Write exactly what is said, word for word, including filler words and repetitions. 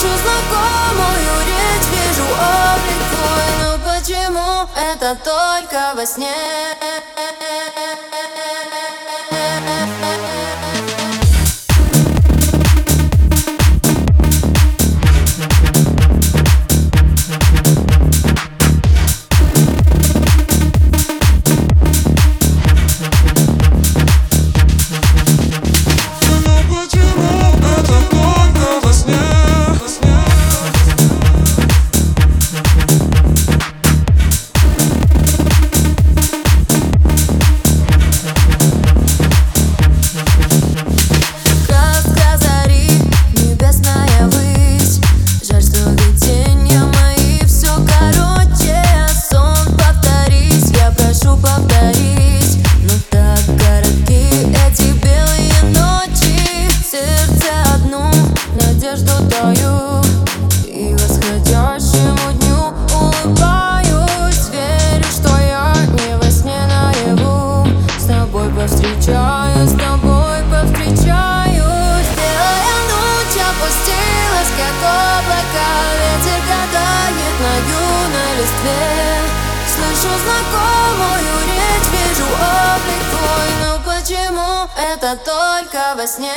слышу знакомую речь, вижу облик твой, но почему это только во сне? И восходящему дню улыбаюсь, верю, что я не во сне, наяву. С тобой повстречаюсь, с тобой повстречаюсь. Белая ночь опустилась, как облака, ветер гадает на юной листве. Слышу знакомую речь, вижу облик твой, но почему это только во сне?